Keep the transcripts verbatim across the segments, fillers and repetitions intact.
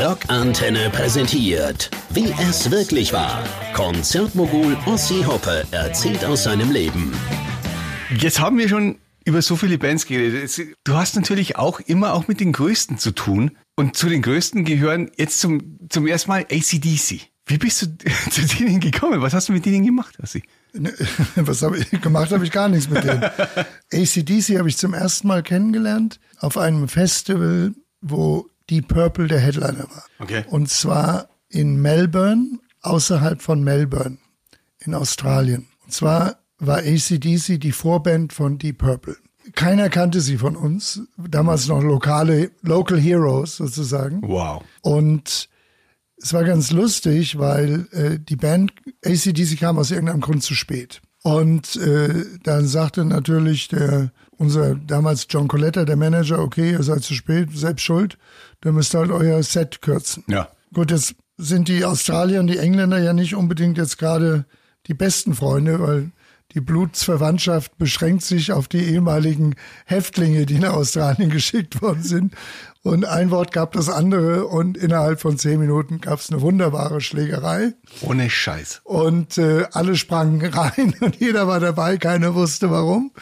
Rock Antenne präsentiert. Wie es wirklich war. Konzertmogul Ossi Hoppe erzählt aus seinem Leben. Jetzt haben wir schon über so viele Bands geredet. Du hast natürlich auch immer auch mit den Größten zu tun. Und zu den Größten gehören jetzt zum, zum ersten Mal A C D C. Wie bist du zu denen gekommen? Was hast du mit denen gemacht, Ossi? Was habe ich gemacht? Habe ich gar nichts mit denen. A C D C habe ich zum ersten Mal kennengelernt auf einem Festival, wo Deep Purple der Headliner war. Okay. Und zwar in Melbourne, außerhalb von Melbourne, in Australien. Und zwar war A C D C die Vorband von Deep Purple. Keiner kannte sie von uns. Damals noch lokale, Local Heroes sozusagen. Wow. Und es war ganz lustig, weil äh, die Band A C D C kam aus irgendeinem Grund zu spät. Und äh, dann sagte natürlich der unser damals John Coletta, der Manager, okay, ihr seid zu spät, selbst schuld, dann müsst ihr halt euer Set kürzen. Ja. Gut, jetzt sind die Australier und die Engländer ja nicht unbedingt jetzt gerade die besten Freunde, weil die Blutsverwandtschaft beschränkt sich auf die ehemaligen Häftlinge, die nach Australien geschickt worden sind. Und ein Wort gab das andere und innerhalb von zehn Minuten gab es eine wunderbare Schlägerei. Ohne Scheiß. Und äh, alle sprangen rein und jeder war dabei, keiner wusste warum.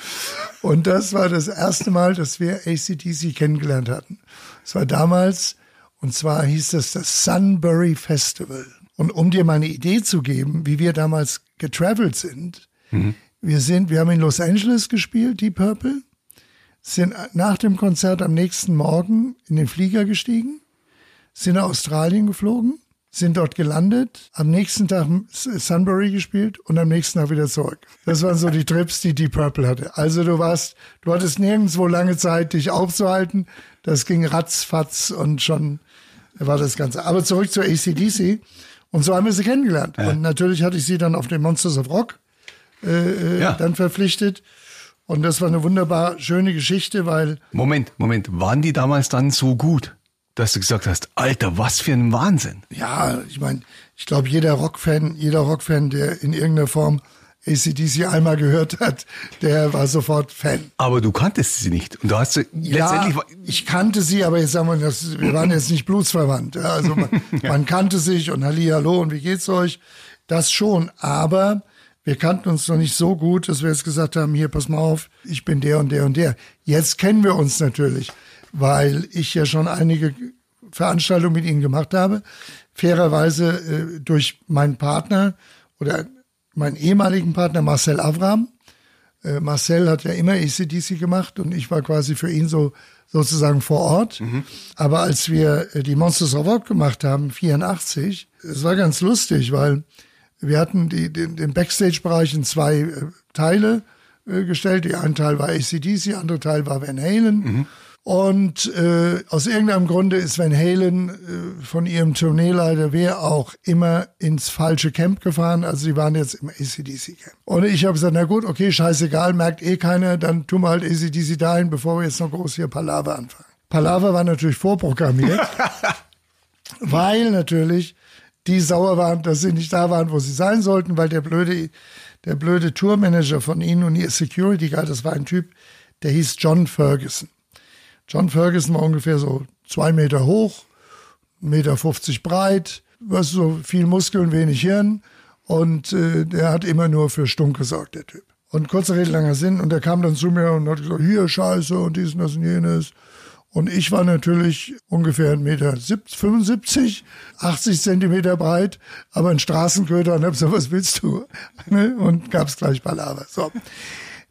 Und das war das erste Mal, dass wir A C D C kennengelernt hatten. Das war damals, und zwar hieß das das Sunbury Festival. Und um dir mal eine Idee zu geben, wie wir damals getravelt sind, Mhm. Wir sind, wir haben in Los Angeles gespielt, Deep Purple, sind nach dem Konzert am nächsten Morgen in den Flieger gestiegen, sind nach Australien geflogen, sind dort gelandet, am nächsten Tag Sunbury gespielt und am nächsten Tag wieder zurück. Das waren so die Trips, die Deep Purple hatte. Also du warst, du hattest nirgendwo lange Zeit, dich aufzuhalten. Das ging ratzfatz und schon war das Ganze. Aber zurück zu A C D C. Und so haben wir sie kennengelernt. Ja. Und natürlich hatte ich sie dann auf den Monsters of Rock Äh, ja. dann verpflichtet. Und das war eine wunderbar schöne Geschichte, weil... Moment, Moment. Waren die damals dann so gut, dass du gesagt hast, Alter, was für ein Wahnsinn? Ja, ich meine, ich glaube, jeder Rockfan, jeder Rockfan, der in irgendeiner Form A C D C einmal gehört hat, der war sofort Fan. Aber du kanntest sie nicht. Und du hast sie letztendlich... Ja, ich kannte sie, aber jetzt sagen wir, das, wir waren jetzt nicht blutsverwandt. Also man, ja. man kannte sich und Hallihallo und wie geht's euch? Das schon, aber... Wir kannten uns noch nicht so gut, dass wir jetzt gesagt haben, hier, pass mal auf, ich bin der und der und der. Jetzt kennen wir uns natürlich, weil ich ja schon einige Veranstaltungen mit ihnen gemacht habe. Fairerweise äh, durch meinen Partner oder meinen ehemaligen Partner Marcel Avram. Äh, Marcel hat ja immer A C D C gemacht und ich war quasi für ihn so sozusagen vor Ort. Mhm. Aber als wir die Monsters of Rock gemacht haben, vierundachtzig, es war ganz lustig, weil... Wir hatten die, den, den Backstage-Bereich in zwei äh, Teile äh, gestellt. Der eine Teil war A C D C, der andere Teil war Van Halen. Mhm. Und äh, aus irgendeinem Grunde ist Van Halen äh, von ihrem Tourneeleiter, wer auch immer, ins falsche Camp gefahren. Also die waren jetzt im A C D C-Camp. Und ich habe gesagt, na gut, okay, scheißegal, merkt eh keiner, dann tun wir halt A C D C dahin, bevor wir jetzt noch groß hier Palaver anfangen. Palaver war natürlich vorprogrammiert, weil natürlich... die sauer waren, dass sie nicht da waren, wo sie sein sollten, weil der blöde, der blöde Tourmanager von ihnen und ihr Security Guard, das war ein Typ, der hieß John Ferguson. John Ferguson war ungefähr so zwei Meter hoch, eins Komma fünfzig Meter breit, weißt du, so viel Muskeln, wenig Hirn und äh, der hat immer nur für Stunk gesorgt, der Typ. Und kurzer Rede, langer Sinn, und der kam dann zu mir und hat gesagt, hier, Scheiße und dies und das und jenes. Und ich war natürlich ungefähr ein Meter fünfundsiebzig, achtzig Zentimeter breit, aber ein Straßenköter und hab so, was willst du? Und gab's gleich Palaver. So.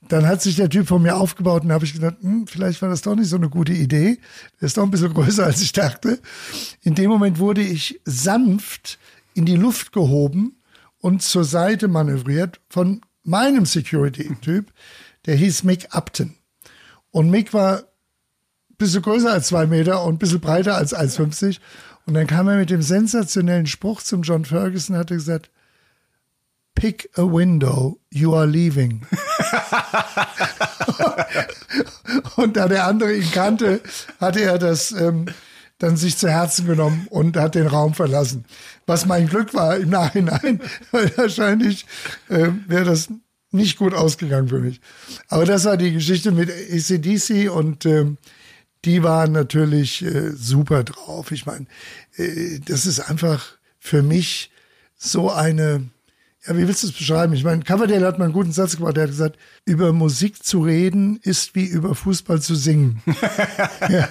Dann hat sich der Typ von mir aufgebaut und habe ich gedacht, hm, vielleicht war das doch nicht so eine gute Idee. Der ist doch ein bisschen größer, als ich dachte. In dem Moment wurde ich sanft in die Luft gehoben und zur Seite manövriert von meinem Security-Typ. Der hieß Mick Upton. Und Mick war bisschen größer als zwei Meter und ein bisschen breiter als eins Komma fünfzig. Und dann kam er mit dem sensationellen Spruch zum John Ferguson und hatte gesagt, pick a window, you are leaving. Und da der andere ihn kannte, hatte er das ähm, dann sich zu Herzen genommen und hat den Raum verlassen. Was mein Glück war im Nachhinein, weil wahrscheinlich äh, wäre das nicht gut ausgegangen für mich. Aber das war die Geschichte mit A C D C und ähm, die waren natürlich äh, super drauf. Ich meine, äh, das ist einfach für mich so eine, ja, wie willst du es beschreiben? Ich meine, Coverdale hat mal einen guten Satz gemacht, der hat gesagt, über Musik zu reden ist wie über Fußball zu singen. Ja.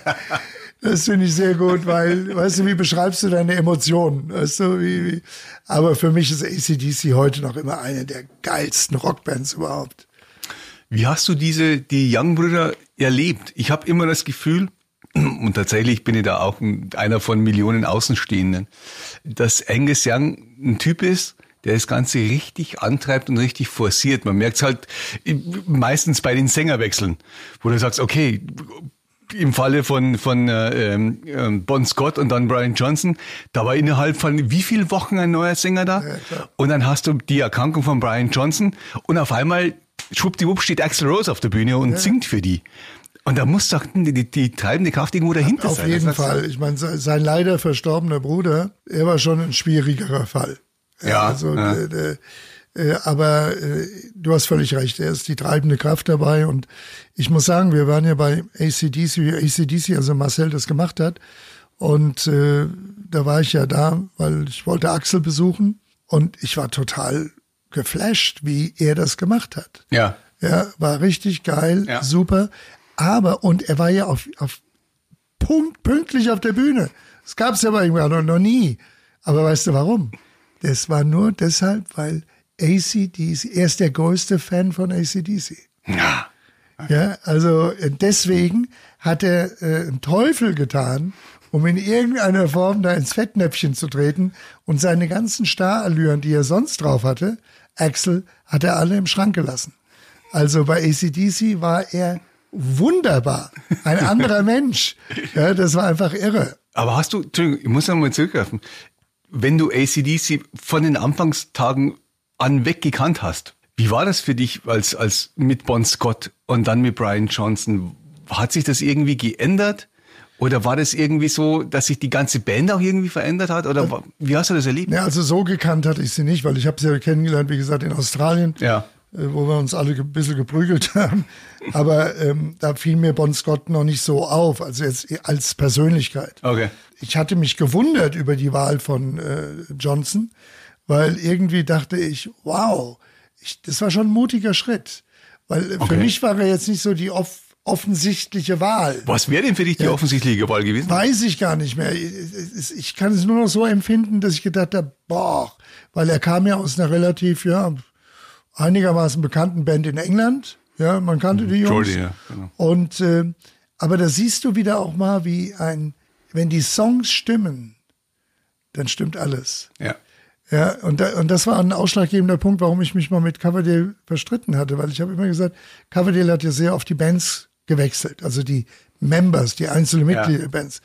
Das finde ich sehr gut, weil, weißt du, wie beschreibst du deine Emotionen? Weißt du, wie, wie? Aber für mich ist A C D C heute noch immer eine der geilsten Rockbands überhaupt. Wie hast du diese, die Young-Brüder erlebt? Ich habe immer das Gefühl, und tatsächlich bin ich da auch einer von Millionen Außenstehenden, dass Angus Young ein Typ ist, der das Ganze richtig antreibt und richtig forciert. Man merkt es halt meistens bei den Sängerwechseln, wo du sagst, okay, im Falle von von äh, äh, Bon Scott und dann Brian Johnson, da war innerhalb von wie vielen Wochen ein neuer Sänger da? Ja, und dann hast du die Erkrankung von Brian Johnson und auf einmal, schwuppdiwupp, steht Axl Rose auf der Bühne und ja. singt für die. Und da muss doch die, die, die treibende Kraft irgendwo dahinter auf sein. Auf jeden Fall. Ich meine, sein leider verstorbener Bruder, er war schon ein schwierigerer Fall. Ja. Also, ja. Der, der, aber äh, du hast völlig recht, er ist die treibende Kraft dabei und ich muss sagen, wir waren ja bei A C D C, A C D C, also Marcel das gemacht hat und äh, da war ich ja da, weil ich wollte Axl besuchen und ich war total geflasht, wie er das gemacht hat. Ja. Ja, war richtig geil, ja. super, aber und er war ja auf, auf Punkt pünktlich auf der Bühne. Das gab es ja bei ihm noch, noch nie, aber weißt du warum? Das war nur deshalb, weil A C D C, er ist der größte Fan von A C D C. Ja. Ja, also deswegen hat er äh, einen Teufel getan, um in irgendeiner Form da ins Fettnäpfchen zu treten und seine ganzen Starallüren, die er sonst drauf hatte, Axl, hat er alle im Schrank gelassen. Also bei A C D C war er wunderbar, ein anderer Mensch. Ja, das war einfach irre. Aber hast du, Entschuldigung, ich muss nochmal zurückgreifen, wenn du A C D C von den Anfangstagen an weg gekannt hast. Wie war das für dich als als mit Bon Scott und dann mit Brian Johnson? Hat sich das irgendwie geändert oder war das irgendwie so, dass sich die ganze Band auch irgendwie verändert hat oder also, wie hast du das erlebt? Ja, also so gekannt hatte ich sie nicht, weil ich habe sie ja kennengelernt, wie gesagt, in Australien, ja. wo wir uns alle ein bisschen geprügelt haben, aber ähm, da fiel mir Bon Scott noch nicht so auf, also jetzt als Persönlichkeit. Okay. Ich hatte mich gewundert über die Wahl von äh, Johnson, weil irgendwie dachte ich, wow, ich, das war schon ein mutiger Schritt. Weil okay. für mich war er jetzt nicht so die off- offensichtliche Wahl. Was wäre denn für dich die ja, offensichtliche Wahl gewesen? Weiß ich gar nicht mehr. Ich, ich kann es nur noch so empfinden, dass ich gedacht habe, boah, weil er kam ja aus einer relativ, ja, einigermaßen bekannten Band in England. Ja, man kannte mhm, die Jungs. Jordi, ja, genau. Und, äh, aber da siehst du wieder auch mal, wie ein, wenn die Songs stimmen, dann stimmt alles. Ja. Ja, und, da, und das war ein ausschlaggebender Punkt, warum ich mich mal mit Coverdale verstritten hatte, weil ich habe immer gesagt, Coverdale hat ja sehr oft die Bands gewechselt, also die Members, die einzelnen Mitglieder der Bands.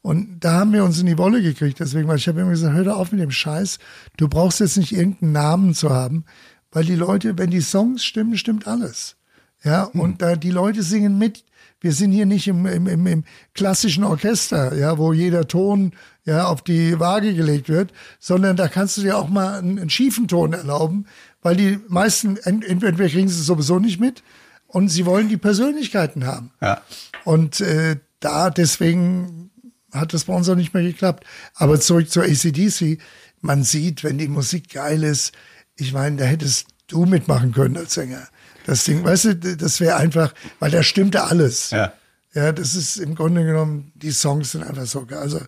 Und da haben wir uns in die Wolle gekriegt, deswegen, weil ich habe immer gesagt, hör doch auf mit dem Scheiß, du brauchst jetzt nicht irgendeinen Namen zu haben, weil die Leute, wenn die Songs stimmen, stimmt alles. Ja, hm. und da die Leute singen mit. Wir sind hier nicht im, im, im, im klassischen Orchester, ja, wo jeder Ton ja auf die Waage gelegt wird, sondern da kannst du dir auch mal einen, einen schiefen Ton erlauben, weil die meisten, entweder kriegen sie sowieso nicht mit und sie wollen die Persönlichkeiten haben. Ja. Und äh, da deswegen hat das bei uns auch nicht mehr geklappt. Aber zurück zur A C D C, man sieht, wenn die Musik geil ist, ich meine, da hättest du mitmachen können als Sänger. Das Ding, weißt du, das wäre einfach, weil da stimmte alles. Ja. Ja, das ist im Grunde genommen, die Songs sind einfach so geil. Also,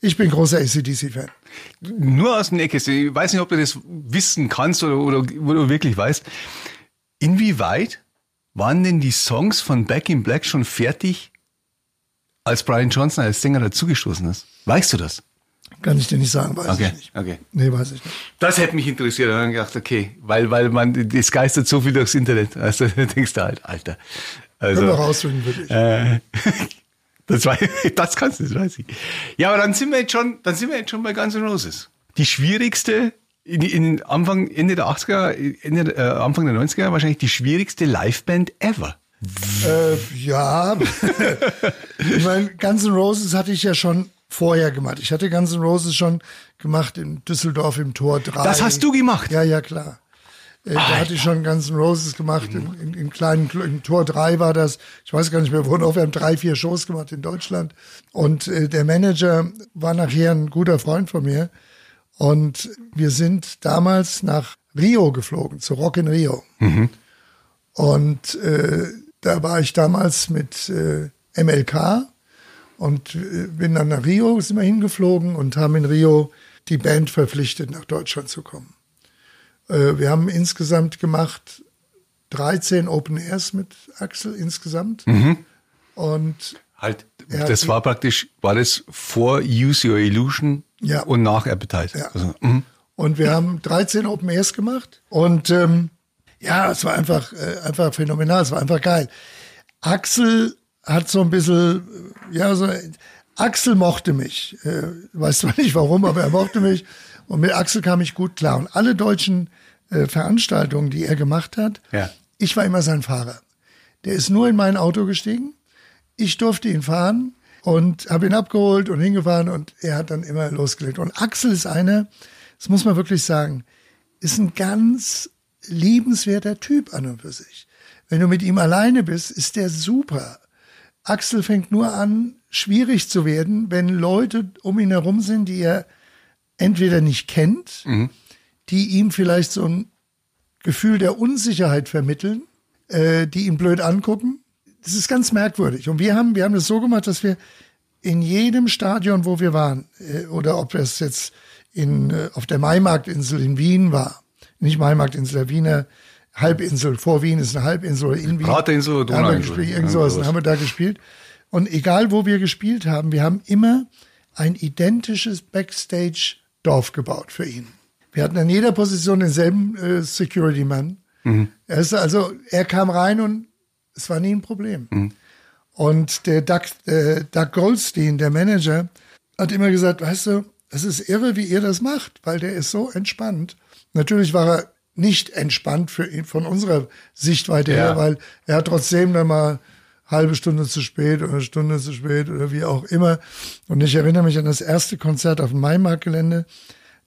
ich bin großer A C D C-Fan. Nur aus dem Nähkästchen. Ich weiß nicht, ob du das wissen kannst oder, oder, oder wirklich weißt. Inwieweit waren denn die Songs von Back in Black schon fertig, als Brian Johnson als Sänger dazugestoßen ist? Weißt du das? Kann ich dir nicht sagen, weiß okay, ich nicht. Okay. Nee, weiß ich nicht. Das hätte mich interessiert. Und dann gedacht, okay, weil, weil man, das geistert so viel durchs Internet. Also denkst du halt, Alter. Also, können wir rausfinden, wirklich. Äh, das, war, das kannst du, das weiß ich. Ja, aber dann sind wir jetzt schon, dann sind wir jetzt schon bei Guns N' Roses. Die schwierigste, in, in Anfang, Ende der achtziger, Ende, äh, Anfang der neunziger, wahrscheinlich die schwierigste Liveband ever. Äh, ja. Ich meine, Guns N' Roses hatte ich ja schon vorher gemacht. Ich hatte Guns N' Roses schon gemacht in Düsseldorf im Tor drei. Das hast du gemacht? Ja, ja, klar. Äh, da hatte ich schon Guns N' Roses gemacht, mhm. in, in, in kleinen, in Tor drei war das, ich weiß gar nicht mehr, wurden auf, wir haben drei, vier Shows gemacht in Deutschland. Und äh, der Manager war nachher ein guter Freund von mir. Und wir sind damals nach Rio geflogen, zu Rock in Rio. Mhm. Und äh, da war ich damals mit äh, M L K und äh, bin dann nach Rio, sind wir hingeflogen und haben in Rio die Band verpflichtet, nach Deutschland zu kommen. Äh, wir haben insgesamt gemacht dreizehn Open Airs mit Axl insgesamt. Mhm. Und halt, das war praktisch, war das vor Use Your Illusion ja. und nach Appetite. Ja. Also, mm. Und wir haben dreizehn Open Airs gemacht und ähm, ja, es war einfach, äh, einfach phänomenal, es war einfach geil. Axl hat so ein bisschen, ja, so, Axl mochte mich. Äh, weiß zwar nicht warum, aber er mochte mich. Und mit Axl kam ich gut klar. Und alle deutschen äh, Veranstaltungen, die er gemacht hat, ja. ich war immer sein Fahrer. Der ist nur in mein Auto gestiegen. Ich durfte ihn fahren und habe ihn abgeholt und hingefahren und er hat dann immer losgelegt. Und Axl ist einer, das muss man wirklich sagen, ist ein ganz liebenswerter Typ an und für sich. Wenn du mit ihm alleine bist, ist der super. Axl fängt nur an, schwierig zu werden, wenn Leute um ihn herum sind, die er entweder nicht kennt, mhm. die ihm vielleicht so ein Gefühl der Unsicherheit vermitteln, äh, die ihn blöd angucken. Das ist ganz merkwürdig. Und wir haben, wir haben das so gemacht, dass wir in jedem Stadion, wo wir waren, äh, oder ob es jetzt in, äh, auf der Maimarktinsel in Wien war, nicht Maimarktinsel, Wiener Halbinsel, vor Wien ist eine Halbinsel, in Wien. Pratinsel oder Donauinsel. Irgend sowas, dann haben wir da gespielt. Und egal, wo wir gespielt haben, wir haben immer ein identisches Backstage-Dorf gebaut für ihn. Wir hatten an jeder Position denselben äh, Security-Mann. Mhm. Er ist also, er kam rein und es war nie ein Problem. Mhm. Und der Doug, äh, Doug Goldstein, der Manager, hat immer gesagt, weißt du, es ist irre, wie ihr das macht, weil der ist so entspannt. Natürlich war er nicht entspannt für ihn, von unserer Sichtweite ja. her, weil er hat trotzdem dann mal halbe Stunde zu spät oder Stunde zu spät oder wie auch immer. Und ich erinnere mich an das erste Konzert auf dem Maimarktgelände.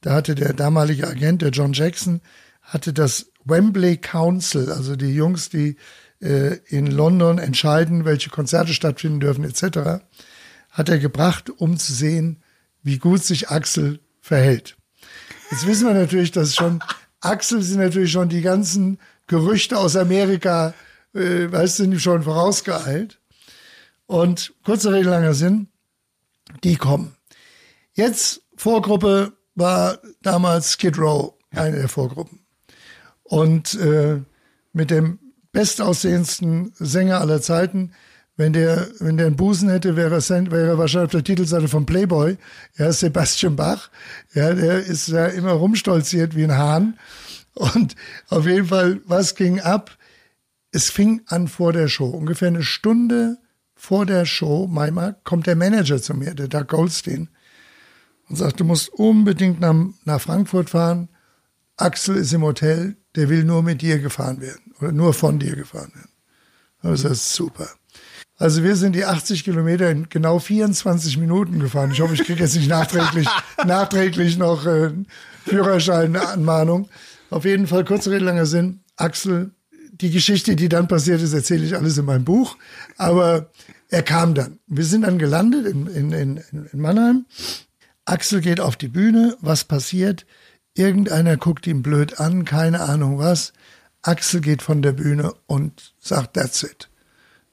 Da hatte der damalige Agent, der John Jackson, hatte das Wembley Council, also die Jungs, die äh, in London entscheiden, welche Konzerte stattfinden dürfen et cetera, hat er gebracht, um zu sehen, wie gut sich Axl verhält. Jetzt wissen wir natürlich, dass schon Axl sind natürlich schon die ganzen Gerüchte aus Amerika, äh, weißt du, schon vorausgeeilt. Und kurzer Rede, langer Sinn, die kommen. Jetzt, Vorgruppe war damals Kid Row, eine der Vorgruppen. Und äh, mit dem bestaussehendsten Sänger aller Zeiten, wenn der, wenn der einen Busen hätte, wäre er, wäre er wahrscheinlich auf der Titelseite von Playboy. Ja, Sebastian Bach. Ja, der ist ja immer rumstolziert wie ein Hahn. Und auf jeden Fall, was ging ab? Es fing an vor der Show. Ungefähr eine Stunde vor der Show, Maimarkt, kommt der Manager zu mir, der Doug Goldstein, und sagt, du musst unbedingt nach, nach Frankfurt fahren. Axl ist im Hotel, der will nur mit dir gefahren werden. Oder nur von dir gefahren werden. Das ist super. Also wir sind die achtzig Kilometer in genau vierundzwanzig Minuten gefahren. Ich hoffe, ich kriege jetzt nicht nachträglich, nachträglich noch äh, Führerschein, eine Anmahnung. Auf jeden Fall, kurze Rede, langer Sinn. Axl, die Geschichte, die dann passiert ist, erzähle ich alles in meinem Buch. Aber er kam dann. Wir sind dann gelandet in, in, in, in Mannheim. Axl geht auf die Bühne. Was passiert? Irgendeiner guckt ihn blöd an, keine Ahnung was. Axl geht von der Bühne und sagt, that's it.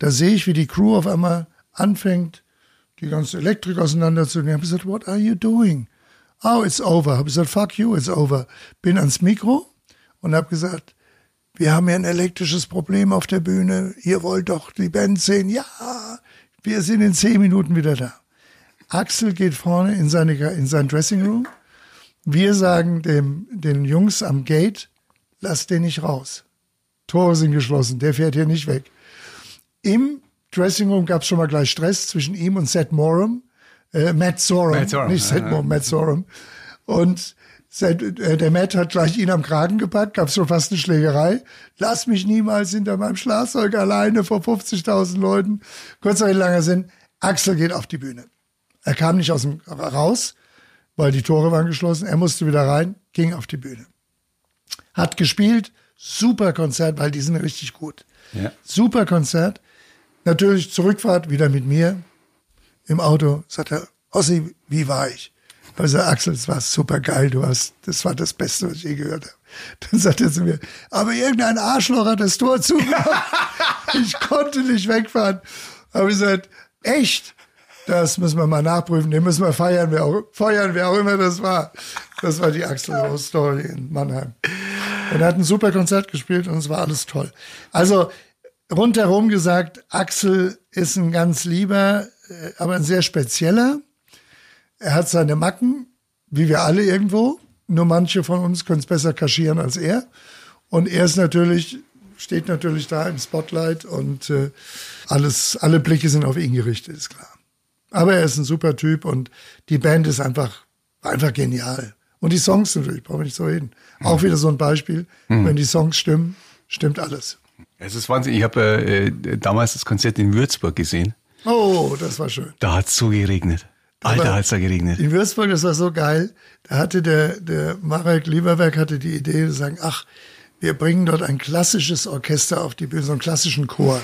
Da sehe ich, wie die Crew auf einmal anfängt, die ganze Elektrik auseinanderzunehmen. Ich habe gesagt, what are you doing? Oh, it's over. Ich habe gesagt, fuck you, it's over. Bin ans Mikro und habe gesagt, wir haben ja ein elektrisches Problem auf der Bühne. Ihr wollt doch die Band sehen. Ja, wir sind in zehn Minuten wieder da. Axl geht vorne in, seine, in sein Dressing-Room. Wir sagen dem, den Jungs am Gate, lass den nicht raus. Tore sind geschlossen, der fährt hier nicht weg. Im Dressingroom gab es schon mal gleich Stress zwischen ihm und Seth Morum, äh, Matt Sorum, Matt Sorum, nicht Seth Morum, Matt Sorum. Und Seth, äh, der Matt hat gleich ihn am Kragen gepackt, gab es schon fast eine Schlägerei. Lass mich niemals hinter meinem Schlagzeug alleine vor fünfzigtausend Leuten. Kurzer Rede, langer Sinn, Axl geht auf die Bühne. Er kam nicht aus dem, raus, weil die Tore waren geschlossen. Er musste wieder rein, ging auf die Bühne. Hat gespielt, super Konzert, weil die sind richtig gut. Ja. Super Konzert. Natürlich Zurückfahrt wieder mit mir im Auto. Sagt er, Ossi, wie war ich? Dann sagt er, Axl, es war super geil. Du hast, das war das Beste, was ich je gehört habe. Dann sagt er zu mir, aber irgendein Arschloch hat das Tor zugemacht. Ich konnte nicht wegfahren. Aber ich sage, echt? Das müssen wir mal nachprüfen. Den müssen wir feiern, wer auch, feuern, wer auch immer das war. Das war die Axl Rose Story in Mannheim. Und er hat ein super Konzert gespielt und es war alles toll. Also rundherum gesagt, Axl ist ein ganz lieber, aber ein sehr spezieller. Er hat seine Macken, wie wir alle irgendwo. Nur manche von uns können es besser kaschieren als er. Und er ist natürlich, steht natürlich da im Spotlight und äh, alles, alle Blicke sind auf ihn gerichtet, ist klar. Aber er ist ein super Typ und die Band ist einfach, einfach genial. Und die Songs natürlich, brauchen wir nicht so reden. Auch wieder so ein Beispiel, mhm. wenn die Songs stimmen, stimmt alles. Es ist Wahnsinn. Ich habe äh, damals das Konzert in Würzburg gesehen. Oh, das war schön. Da hat es so geregnet. Alter, aber hat's da geregnet. In Würzburg, das war so geil. Da hatte der, der Marek Lieberberg hatte die Idee, zu sagen, ach, wir bringen dort ein klassisches Orchester auf die Bühne, so einen klassischen Chor.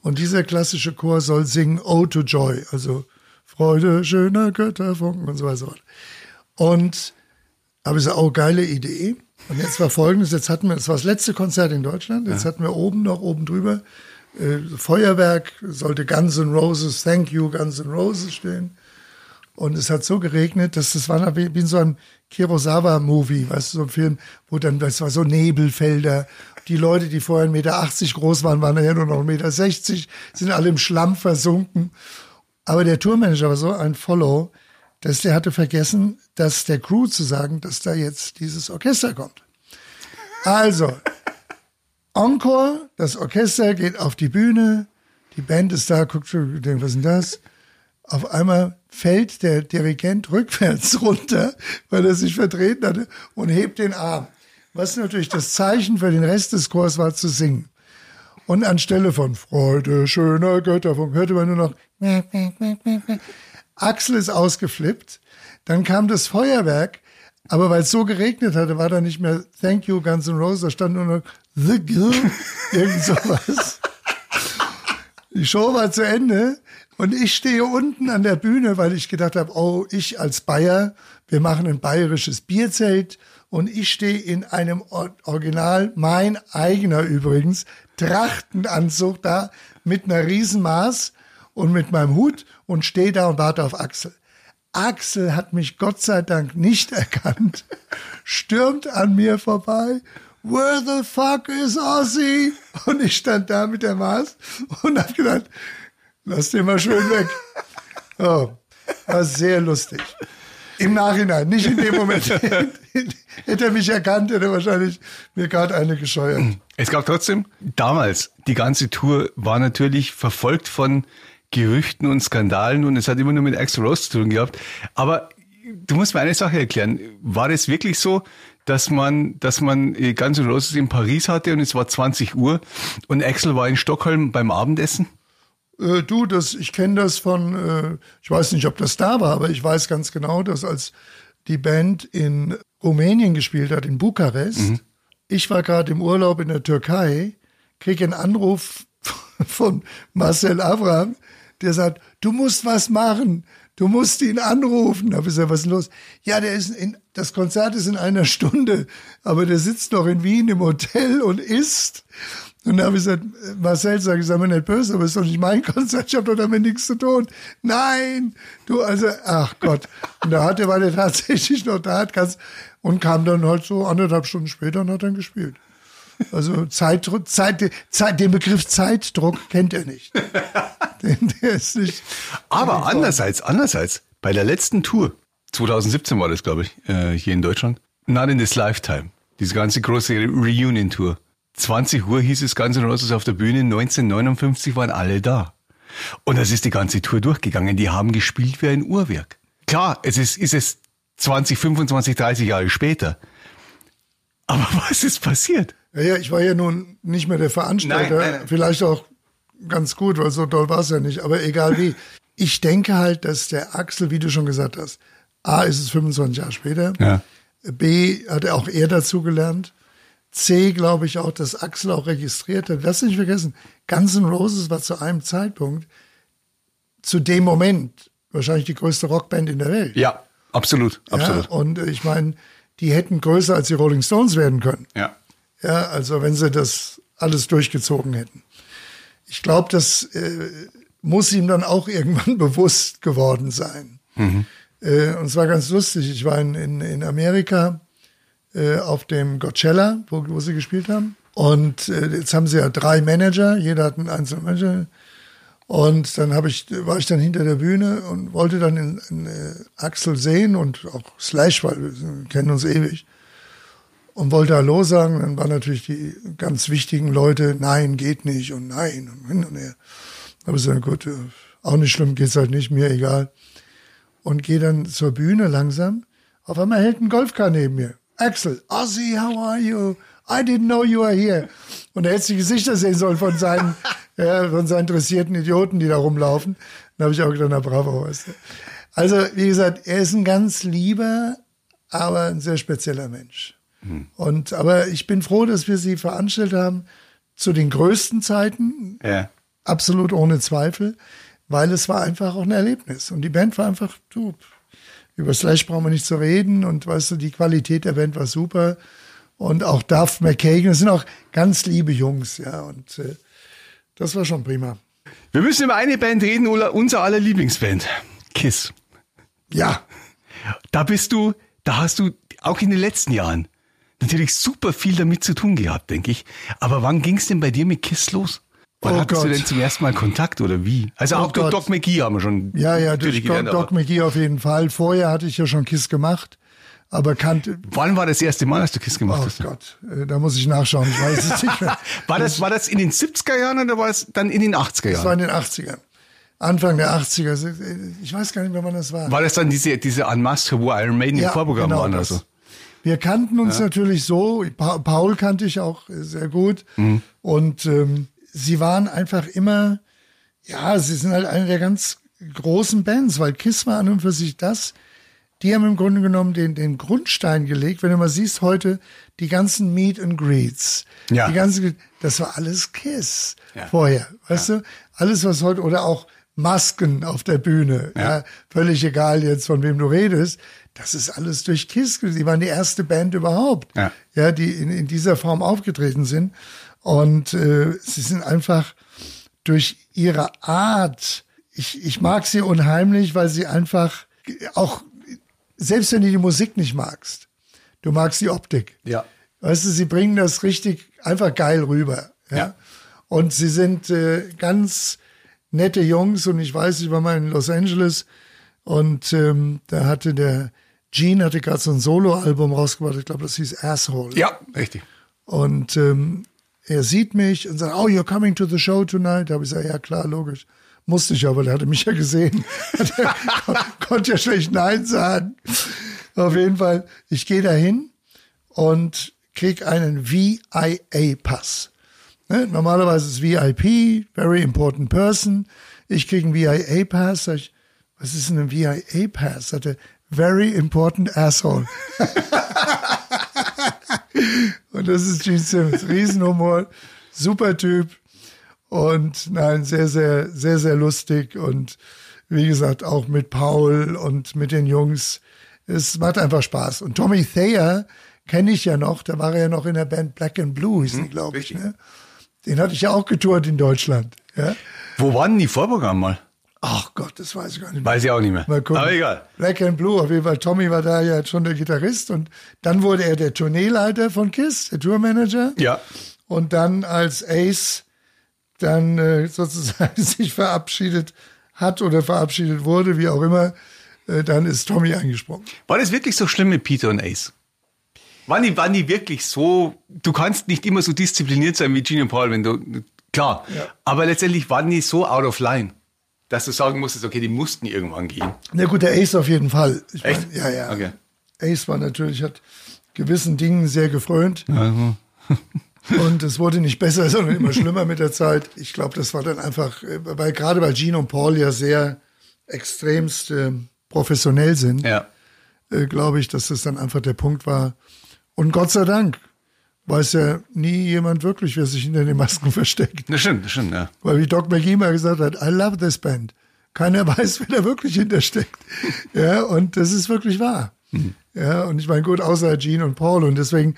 Und dieser klassische Chor soll singen Ode to Joy, also Freude, schöner Götterfunken und so weiter. Und habe ich gesagt, oh, geile Idee. Und jetzt war Folgendes, jetzt hatten wir, das war das letzte Konzert in Deutschland, jetzt ja. hatten wir oben noch, oben drüber, äh, Feuerwerk, sollte Guns N' Roses, Thank You Guns N' Roses stehen. Und es hat so geregnet, dass das war wie in so einem Kurosawa-Movie, weißt du, so ein Film, wo dann, das war so Nebelfelder. Die Leute, die vorher eins Komma achtzig Meter groß waren, waren nachher nur noch eins Komma sechzig Meter, sind alle im Schlamm versunken. Aber der Tourmanager war so ein Follow, dass der hatte vergessen, dass der Crew zu sagen, dass da jetzt dieses Orchester kommt. Also, Encore, das Orchester geht auf die Bühne, die Band ist da, guckt, denkt, was ist denn das? Auf einmal fällt der Dirigent rückwärts runter, weil er sich vertreten hatte, und hebt den Arm. Was natürlich das Zeichen für den Rest des Chors war, zu singen. Und anstelle von Freude, schöner Götterfunk, hörte man nur noch Axl ist ausgeflippt. Dann kam das Feuerwerk, aber weil es so geregnet hatte, war da nicht mehr Thank You Guns N' Roses, da stand nur noch The Girl, irgend sowas. Die Show war zu Ende. Und ich stehe unten an der Bühne, weil ich gedacht habe, oh, ich als Bayer, wir machen ein bayerisches Bierzelt. Und ich stehe in einem Original, mein eigener übrigens, Trachtenanzug da mit einer Riesenmaß und mit meinem Hut und stehe da und warte auf Axl. Axl hat mich Gott sei Dank nicht erkannt, stürmt an mir vorbei. Where the fuck is Ossi? Und ich stand da mit der Maß und habe gedacht, lass den mal schön weg. Oh, war sehr lustig. Im Nachhinein, nicht in dem Moment. Hätte er mich erkannt, hätte er wahrscheinlich mir gerade eine gescheuert. Es gab trotzdem damals, die ganze Tour war natürlich verfolgt von Gerüchten und Skandalen und es hat immer nur mit Axl Rose zu tun gehabt. Aber du musst mir eine Sache erklären. War das wirklich so, dass man, dass man Guns N' Roses in Paris hatte und es war zwanzig Uhr und Axl war in Stockholm beim Abendessen? Äh, du, das, ich kenne das von, äh, ich weiß nicht, ob das da war, aber ich weiß ganz genau, dass als die Band in Rumänien gespielt hat, in Bukarest, mhm. ich war gerade im Urlaub in der Türkei, kriege einen Anruf von Marcel Avram, der sagt, du musst was machen, du musst ihn anrufen. Da habe ich gesagt, was ist denn los? Ja, der ist in, das Konzert ist in einer Stunde, aber der sitzt noch in Wien im Hotel und isst. Und da habe ich gesagt, Marcel, sag ich, sei mir nicht böse, aber es ist doch nicht mein Konzert, ich habe doch damit nichts zu tun. Nein, du, also, ach Gott. Und da hat er, weil er tatsächlich noch da hat, ganz, und kam dann halt so anderthalb Stunden später und hat dann gespielt. Also Zeitdruck, Zeit, Zeit, den Begriff Zeitdruck kennt er nicht. Den, der ist nicht. Aber andererseits, andererseits, bei der letzten Tour, zwanzig siebzehn war das, glaube ich, hier in Deutschland, Not in This Lifetime, diese ganze große Reunion-Tour. zwanzig Uhr hieß es Guns N' Roses auf der Bühne, neunzehnhundertneunundfünfzig waren alle da. Und das ist die ganze Tour durchgegangen. Die haben gespielt wie ein Uhrwerk. Klar, es ist, ist es zwanzig, fünfundzwanzig, dreißig Jahre später. Aber was ist passiert? Ja, ja, ich war ja nun nicht mehr der Veranstalter. Nein, nein, nein. Vielleicht auch ganz gut, weil so toll war es ja nicht. Aber egal wie. Ich denke halt, dass der Axl, wie du schon gesagt hast, A, ist es fünfundzwanzig Jahre später. Ja. B, hat auch er dazu gelernt. C, glaube ich, auch, dass Axl auch registriert hat. Lass nicht vergessen, Guns N' Roses war zu einem Zeitpunkt, zu dem Moment, wahrscheinlich die größte Rockband in der Welt. Ja, absolut. absolut. Ja, und ich meine, die hätten größer als die Rolling Stones werden können. Ja. Ja, also wenn sie das alles durchgezogen hätten. Ich glaube, das äh, muss ihm dann auch irgendwann bewusst geworden sein. Mhm. Äh, und es war ganz lustig. Ich war in, in, in Amerika äh, auf dem Coachella, wo, wo sie gespielt haben. Und äh, jetzt haben sie ja drei Manager. Jeder hat einen einzelnen Manager. Und dann hab ich, war ich dann hinter der Bühne und wollte dann in, in, äh, Axl sehen und auch Slash, weil wir kennen uns ewig. Und wollte Hallo sagen, dann waren natürlich die ganz wichtigen Leute, nein, geht nicht und nein und hin und her. Da habe ich gesagt, gut, auch nicht schlimm, geht's halt nicht, mir egal. Und gehe dann zur Bühne langsam. Auf einmal hält ein Golfcar neben mir. Axl, Ossi, how are you? I didn't know you were here. Und er hätte die Gesichter sehen sollen von seinen, ja, von seinen dressierten Idioten, die da rumlaufen. Dann habe ich auch gedacht, na bravo, weißt du. Also, wie gesagt, er ist ein ganz lieber, aber ein sehr spezieller Mensch. Und, aber ich bin froh, dass wir sie veranstaltet haben zu den größten Zeiten, ja. Absolut ohne Zweifel, weil es war einfach auch ein Erlebnis. Und die Band war einfach, du, über Slash brauchen wir nicht zu reden und weißt du, die Qualität der Band war super und auch Duff McKagan, das sind auch ganz liebe Jungs, ja, und äh, das war schon prima. Wir müssen über eine Band reden, unser aller Lieblingsband, KISS. Ja. Da bist du, da hast du auch in den letzten Jahren natürlich super viel damit zu tun gehabt, denke ich. Aber wann ging es denn bei dir mit KISS los? Wann oh hattest Gott. du denn zum ersten Mal Kontakt oder wie? Also oh auch durch Doc McGee haben wir schon. Ja, ja, durch gelernt, Doc McGee auf jeden Fall. Vorher hatte ich ja schon KISS gemacht, aber kannte. Wann war das erste Mal, dass du KISS gemacht oh hast? Oh Gott, da muss ich nachschauen, ich weiß es nicht mehr. war, das, war das in den siebziger Jahren oder war es dann in den achtziger Jahren? Das war in den achtzigern. Anfang der achtziger. Ich weiß gar nicht mehr, wann das war. War das dann diese, diese Unmasked, wo Iron Maiden ja, im Vorprogramm genau waren? Das. Also? Wir kannten uns ja. natürlich so, pa- Paul kannte ich auch sehr gut mhm. und ähm, sie waren einfach immer, ja, sie sind halt eine der ganz großen Bands, weil KISS war an und für sich das, die haben im Grunde genommen den, den Grundstein gelegt, wenn du mal siehst heute, die ganzen Meet and Greets, ja. die ganzen, das war alles KISS ja. vorher, weißt ja. du, alles was heute, oder auch Masken auf der Bühne, ja. Ja, völlig egal jetzt von wem du redest, das ist alles durch KISS. Die waren die erste Band überhaupt, ja, ja die in, in dieser Form aufgetreten sind. Und äh, sie sind einfach durch ihre Art, ich, ich mag sie unheimlich, weil sie einfach, auch selbst wenn du die Musik nicht magst, du magst die Optik. Ja. Weißt du, sie bringen das richtig einfach geil rüber. Ja. ja. Und sie sind äh, ganz nette Jungs. Und ich weiß, ich war mal in Los Angeles, und ähm, da hatte der Gene hatte gerade so ein Solo-Album rausgebracht, ich glaube, das hieß Asshole. Ja, richtig. Und ähm, er sieht mich und sagt, oh, you're coming to the show tonight. Da habe ich gesagt, ja klar, logisch. Musste ich aber, der hatte mich ja gesehen. Konnte ja schlecht Nein sagen. Auf jeden Fall, ich gehe da hin und krieg einen V I A-Pass. Ne? Normalerweise ist V I P, Very Important Person. Ich krieg einen V I A-Pass, sag ich, was ist denn ein V I A-Pass? Sagte, very important asshole. Und das ist Gene Simmons. Riesenhumor, super Typ. Und nein, sehr, sehr, sehr, sehr lustig. Und wie gesagt, auch mit Paul und mit den Jungs. Es macht einfach Spaß. Und Tommy Thayer kenne ich ja noch. Da war er ja noch in der Band Black and Blue, hieß hm, die, glaube ich. Ne? Den hatte ich ja auch getourt in Deutschland. Ja? Wo waren die Vorprogramm mal? Ach Gott, das weiß ich gar nicht mehr. Weiß ich auch nicht mehr. Aber egal. Black and Blue, auf jeden Fall. Tommy war da ja schon der Gitarrist. Und dann wurde er der Tourneeleiter von KISS, der Tourmanager. Ja. Und dann als Ace dann äh, sozusagen sich verabschiedet hat oder verabschiedet wurde, wie auch immer, äh, dann ist Tommy eingesprungen. War das wirklich so schlimm mit Peter und Ace? Waren die, waren die wirklich so, du kannst nicht immer so diszipliniert sein wie Gene und Paul, wenn du, klar. Ja. Aber letztendlich waren die so out of line, dass du sagen musstest, okay, die mussten irgendwann gehen. Na gut, der Ace auf jeden Fall. Ich Echt? Mein, ja, ja. Okay. Ace war natürlich, hat gewissen Dingen sehr gefrönt. Also. Und es wurde nicht besser, sondern immer schlimmer mit der Zeit. Ich glaube, das war dann einfach, weil gerade bei Gene und Paul ja sehr extremst äh, professionell sind, ja. äh, glaube ich, dass das dann einfach der Punkt war. Und Gott sei Dank, weiß ja nie jemand wirklich, wer sich hinter den Masken versteckt. Das stimmt, das stimmt, ja. Weil wie Doc McGee mal gesagt hat, I love this band. Keiner weiß, wer da wirklich hintersteckt. Ja, und das ist wirklich wahr. Mhm. Ja, und ich meine, gut, außer Gene und Paul. Und deswegen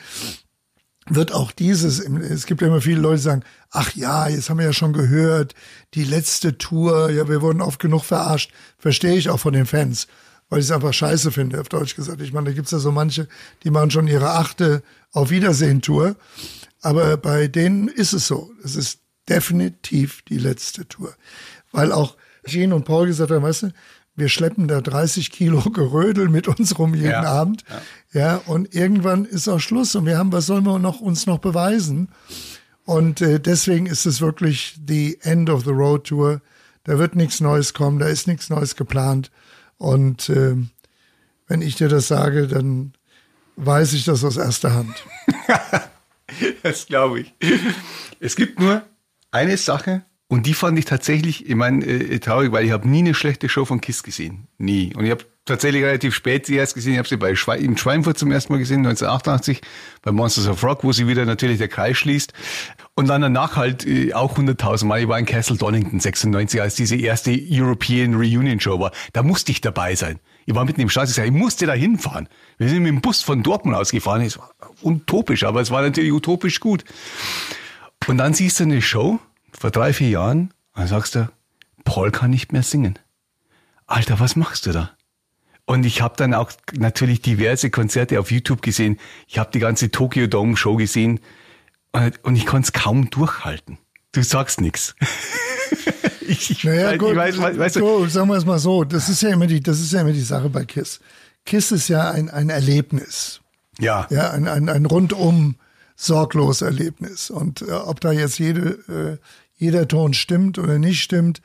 wird auch dieses, es gibt ja immer viele Leute, die sagen, ach ja, jetzt haben wir ja schon gehört, die letzte Tour, ja, wir wurden oft genug verarscht. Verstehe ich auch von den Fans, weil ich es einfach scheiße finde, auf Deutsch gesagt. Ich meine, da gibt es ja so manche, die machen schon ihre achte Auf-Wiedersehen-Tour. Aber bei denen ist es so. Es ist definitiv die letzte Tour. Weil auch Gene und Paul gesagt haben, weißt du, wir schleppen da dreißig Kilo Gerödel mit uns rum jeden ja, Abend. Ja. ja, und irgendwann ist auch Schluss und wir haben, was sollen wir noch, uns noch beweisen? Und äh, deswegen ist es wirklich die End of the Road Tour. Da wird nichts Neues kommen, da ist nichts Neues geplant. Und äh, wenn ich dir das sage, dann weiß ich das aus erster Hand. Das glaube ich. Es gibt nur eine Sache, und die fand ich tatsächlich, ich meine, äh, traurig, weil ich habe nie eine schlechte Show von KISS gesehen. Nie. Und ich habe tatsächlich relativ spät sie erst gesehen. Ich habe sie bei Schwe- im Schweinfurt zum ersten Mal gesehen, neunzehnhundertachtundachtzig, bei Monsters of Rock, wo sie wieder natürlich der Kreis schließt. Und dann danach halt äh, auch hunderttausend Mal. Ich war in Castle Donington sechsundneunzig, als diese erste European Reunion Show war. Da musste ich dabei sein. Ich war mitten im Straße, ich sage, ich musste da hinfahren. Wir sind mit dem Bus von Dortmund ausgefahren. Es war utopisch, aber es war natürlich utopisch gut. Und dann siehst du eine Show vor drei, vier Jahren, dann sagst du, Paul kann nicht mehr singen. Alter, was machst du da? Und ich habe dann auch natürlich diverse Konzerte auf YouTube gesehen. Ich habe die ganze Tokyo Dome Show gesehen und, und ich konnte es kaum durchhalten. Du sagst nichts. ich, ich, naja, halt, ich weiß, weiß, weißt du, so, sagen wir es mal so, das ist ja immer die, das ist ja immer die Sache bei KISS. KISS ist ja ein, ein Erlebnis. Ja. Ja, ein, ein, ein rundum sorglos Erlebnis. Und äh, ob da jetzt jede, äh, jeder Ton stimmt oder nicht stimmt,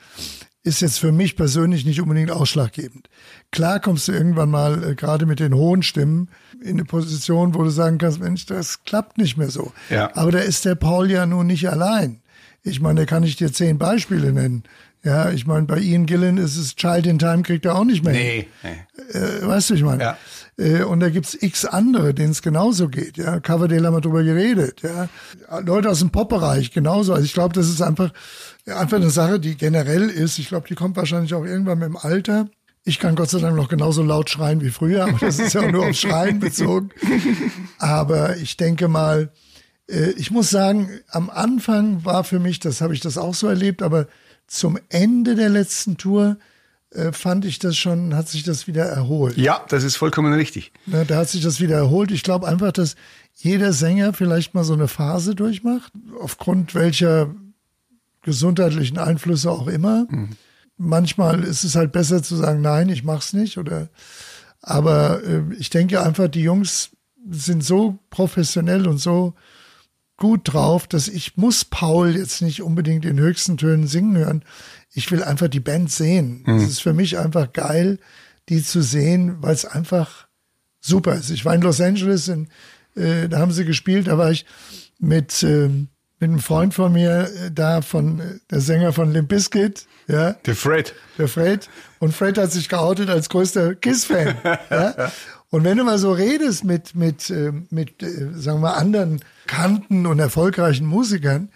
ist jetzt für mich persönlich nicht unbedingt ausschlaggebend. Klar kommst du irgendwann mal, äh, gerade mit den hohen Stimmen, in eine Position, wo du sagen kannst, Mensch, das klappt nicht mehr so. Ja. Aber da ist der Paul ja nun nicht allein. Ich meine, da kann ich dir zehn Beispiele nennen. Ja, ich meine, bei Ian Gillan ist es Child in Time, kriegt er auch nicht mehr. Nee. nee. Äh, weißt du, ich meine. Ja. Äh, und da gibt's x andere, denen es genauso geht. Ja, Coverdale haben wir drüber geredet. Ja, Leute aus dem Pop-Bereich genauso. Also ich glaube, das ist einfach, einfach eine Sache, die generell ist. Ich glaube, die kommt wahrscheinlich auch irgendwann mit dem Alter. Ich kann Gott sei Dank noch genauso laut schreien wie früher, aber das ist ja nur auf Schreien bezogen. Aber ich denke mal, äh, ich muss sagen, am Anfang war für mich, das habe ich das auch so erlebt, aber zum Ende der letzten Tour äh, fand ich das schon, hat sich das wieder erholt. Ja, das ist vollkommen richtig. Na, da hat sich das wieder erholt. Ich glaube einfach, dass jeder Sänger vielleicht mal so eine Phase durchmacht, aufgrund welcher gesundheitlichen Einflüsse auch immer. Mhm. Manchmal ist es halt besser zu sagen, nein, ich mach's nicht. Oder, aber äh, ich denke einfach, die Jungs sind so professionell und so gut drauf, dass ich muss Paul jetzt nicht unbedingt in höchsten Tönen singen hören. Ich will einfach die Band sehen. Mhm. Es ist für mich einfach geil, die zu sehen, weil es einfach super ist. Ich war in Los Angeles, in, äh, da haben sie gespielt, da war ich mit, äh, mit einem Freund von mir, äh, da von äh, der Sänger von Limp Bizkit. Ja, der Fred. Der Fred. Und Fred hat sich geoutet als größter KISS-Fan. Ja? Und wenn du mal so redest mit, mit, mit, sagen wir, anderen bekannten und erfolgreichen Musikern,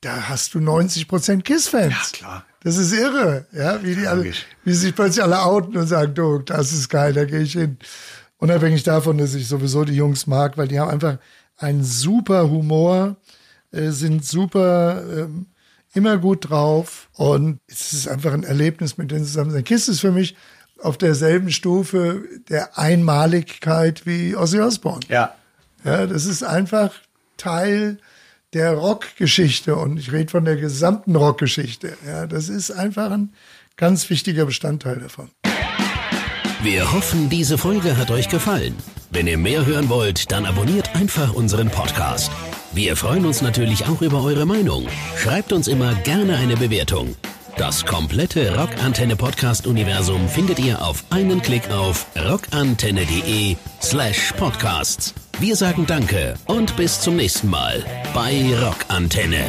da hast du neunzig Prozent KISS-Fans. Ja, klar. Das ist irre, ja, wie die alle, wie sich plötzlich alle outen und sagen, du, das ist geil, da gehe ich hin. Unabhängig davon, dass ich sowieso die Jungs mag, weil die haben einfach einen super Humor, sind super, immer gut drauf und es ist einfach ein Erlebnis, mit denen zusammen sein. KISS ist für mich auf derselben Stufe der Einmaligkeit wie Ossi Osborne. Ja. Ja, das ist einfach Teil der Rockgeschichte und ich rede von der gesamten Rockgeschichte. Ja, das ist einfach ein ganz wichtiger Bestandteil davon. Wir hoffen, diese Folge hat euch gefallen. Wenn ihr mehr hören wollt, dann abonniert einfach unseren Podcast. Wir freuen uns natürlich auch über eure Meinung. Schreibt uns immer gerne eine Bewertung. Das komplette Rock-Antenne-Podcast-Universum findet ihr auf einen Klick auf rockantenne.de slash podcasts. Wir sagen Danke und bis zum nächsten Mal bei Rock Antenne.